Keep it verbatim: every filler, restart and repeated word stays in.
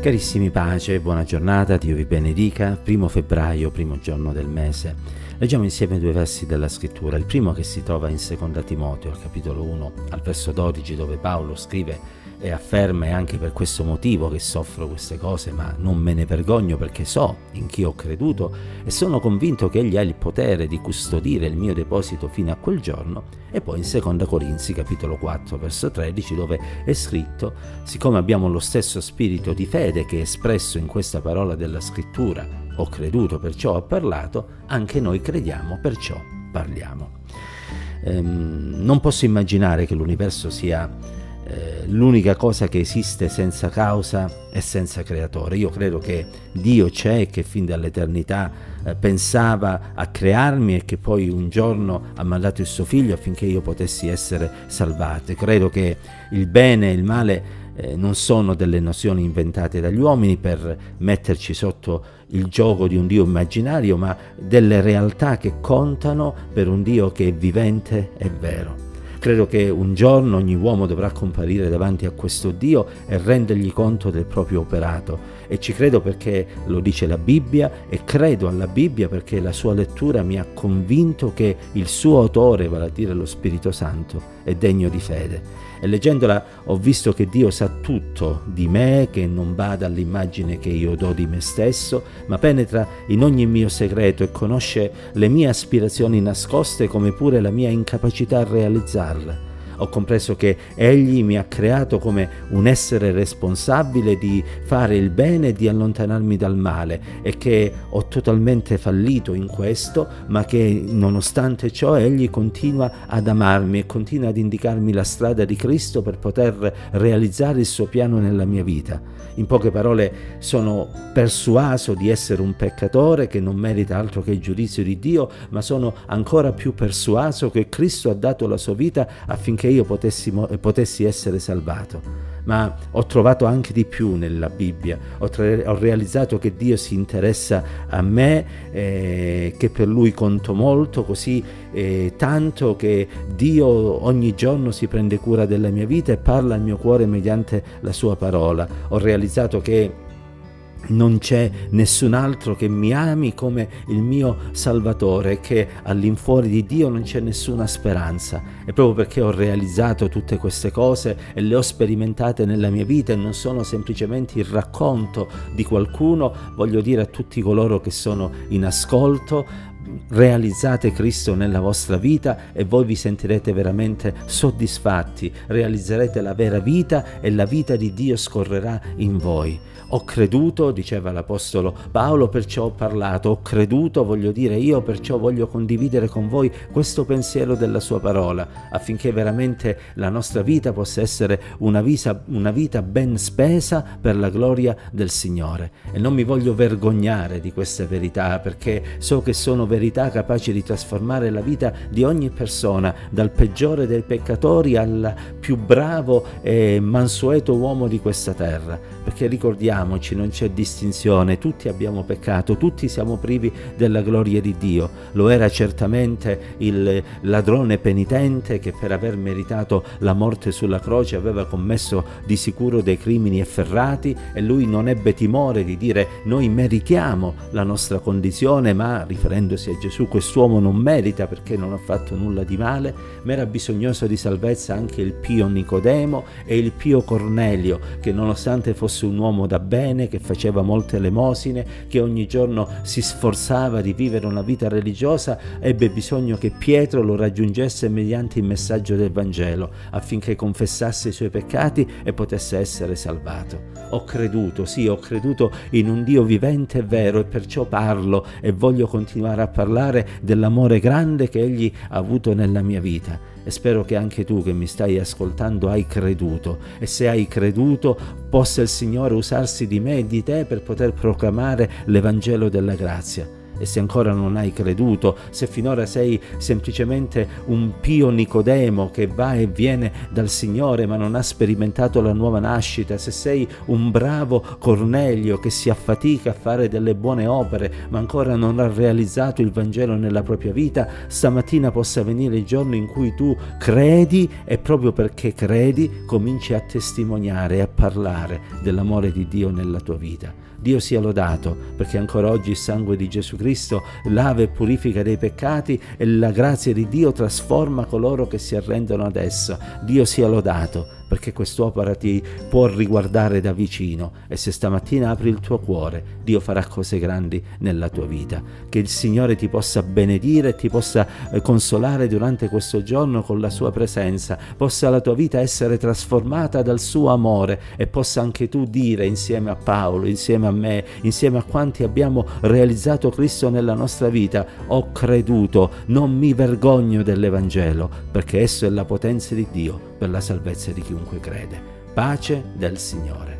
Carissimi, pace, buona giornata, Dio vi benedica. Primo febbraio, primo giorno del mese. Leggiamo insieme due versi della Scrittura. Il primo che si trova in seconda Timoteo, al capitolo uno, al verso dodici, dove Paolo scrive e afferma: è anche per questo motivo che soffro queste cose, ma non me ne vergogno, perché so in chi ho creduto e sono convinto che Egli ha il potere di custodire il mio deposito fino a quel giorno. E poi in seconda Corinzi, capitolo quattro, verso tredici, dove è scritto: siccome abbiamo lo stesso spirito di fede che è espresso in questa parola della Scrittura, ho creduto, perciò ho parlato, anche noi crediamo, perciò parliamo. Ehm, non posso immaginare che l'universo sia eh, l'unica cosa che esiste senza causa e senza creatore. Io credo che Dio c'è, che fin dall'eternità eh, pensava a crearmi e che poi un giorno ha mandato il suo figlio affinché io potessi essere salvato. Credo che il bene e il male Eh, non sono delle nozioni inventate dagli uomini per metterci sotto il gioco di un Dio immaginario, ma delle realtà che contano per un Dio che è vivente e vero. Credo che un giorno ogni uomo dovrà comparire davanti a questo Dio e rendergli conto del proprio operato. E ci credo perché lo dice la Bibbia, e credo alla Bibbia perché la sua lettura mi ha convinto che il suo autore, vale a dire lo Spirito Santo, è degno di fede. E leggendola ho visto che Dio sa tutto di me, che non bada all'immagine che io do di me stesso, ma penetra in ogni mio segreto e conosce le mie aspirazioni nascoste come pure la mia incapacità a realizzarle. Ho compreso che Egli mi ha creato come un essere responsabile di fare il bene e di allontanarmi dal male, e che ho totalmente fallito in questo, ma che nonostante ciò Egli continua ad amarmi e continua ad indicarmi la strada di Cristo per poter realizzare il suo piano nella mia vita. In poche parole, sono persuaso di essere un peccatore che non merita altro che il giudizio di Dio, ma sono ancora più persuaso che Cristo ha dato la sua vita affinché io potessi, potessi essere salvato. Ma ho trovato anche di più nella Bibbia, ho, tre, ho realizzato che Dio si interessa a me, eh, che per Lui conto molto, così eh, tanto che Dio ogni giorno si prende cura della mia vita e parla al mio cuore mediante la sua parola. Ho realizzato che non c'è nessun altro che mi ami come il mio Salvatore, che all'infuori di Dio non c'è nessuna speranza. E proprio perché ho realizzato tutte queste cose e le ho sperimentate nella mia vita e non sono semplicemente il racconto di qualcuno, voglio dire a tutti coloro che sono in ascolto: realizzate Cristo nella vostra vita e voi vi sentirete veramente soddisfatti, realizzerete la vera vita e la vita di Dio scorrerà in voi. Ho creduto, diceva l'Apostolo Paolo, perciò ho parlato. Ho creduto, voglio dire io, perciò voglio condividere con voi questo pensiero della sua parola, affinché veramente la nostra vita possa essere una vita, una vita ben spesa per la gloria del Signore. E non mi voglio vergognare di queste verità, perché so che sono verità capaci di trasformare la vita di ogni persona, dal peggiore dei peccatori al più bravo e mansueto uomo di questa terra. Perché ricordiamoci, non c'è distinzione, tutti abbiamo peccato, tutti siamo privi della gloria di Dio. Lo era certamente il ladrone penitente, che per aver meritato la morte sulla croce aveva commesso di sicuro dei crimini efferrati, e lui non ebbe timore di dire: noi meritiamo la nostra condizione, ma riferendosi a Gesù, quest'uomo non merita perché non ha fatto nulla di male. Ma era bisognoso di salvezza anche il pio Nicodemo e il pio Cornelio, che nonostante fosse un uomo da bene, che faceva molte elemosine, che ogni giorno si sforzava di vivere una vita religiosa, ebbe bisogno che Pietro lo raggiungesse mediante il messaggio del Vangelo, affinché confessasse i suoi peccati e potesse essere salvato. Ho creduto, sì, ho creduto in un Dio vivente e vero, e perciò parlo e voglio continuare a parlare dell'amore grande che Egli ha avuto nella mia vita. E spero che anche tu che mi stai ascoltando hai creduto, e se hai creduto possa il Signore usarsi di me e di te per poter proclamare l'Evangelo della grazia. E se ancora non hai creduto, se finora sei semplicemente un pio Nicodemo che va e viene dal Signore ma non ha sperimentato la nuova nascita, se sei un bravo Cornelio che si affatica a fare delle buone opere ma ancora non ha realizzato il Vangelo nella propria vita, stamattina possa venire il giorno in cui tu credi e proprio perché credi cominci a testimoniare e a parlare dell'amore di Dio nella tua vita. Dio sia lodato, perché ancora oggi il sangue di Gesù Cristo lava e purifica dei peccati e la grazia di Dio trasforma coloro che si arrendono ad essa. Dio sia lodato, perché quest'opera ti può riguardare da vicino e se stamattina apri il tuo cuore, Dio farà cose grandi nella tua vita. Che il Signore ti possa benedire, ti possa consolare durante questo giorno con la sua presenza, possa la tua vita essere trasformata dal suo amore e possa anche tu dire insieme a Paolo, insieme a me, insieme a quanti abbiamo realizzato Cristo nella nostra vita: ho creduto, non mi vergogno dell'Evangelo, perché esso è la potenza di Dio per la salvezza di chiunque crede. Pace del Signore.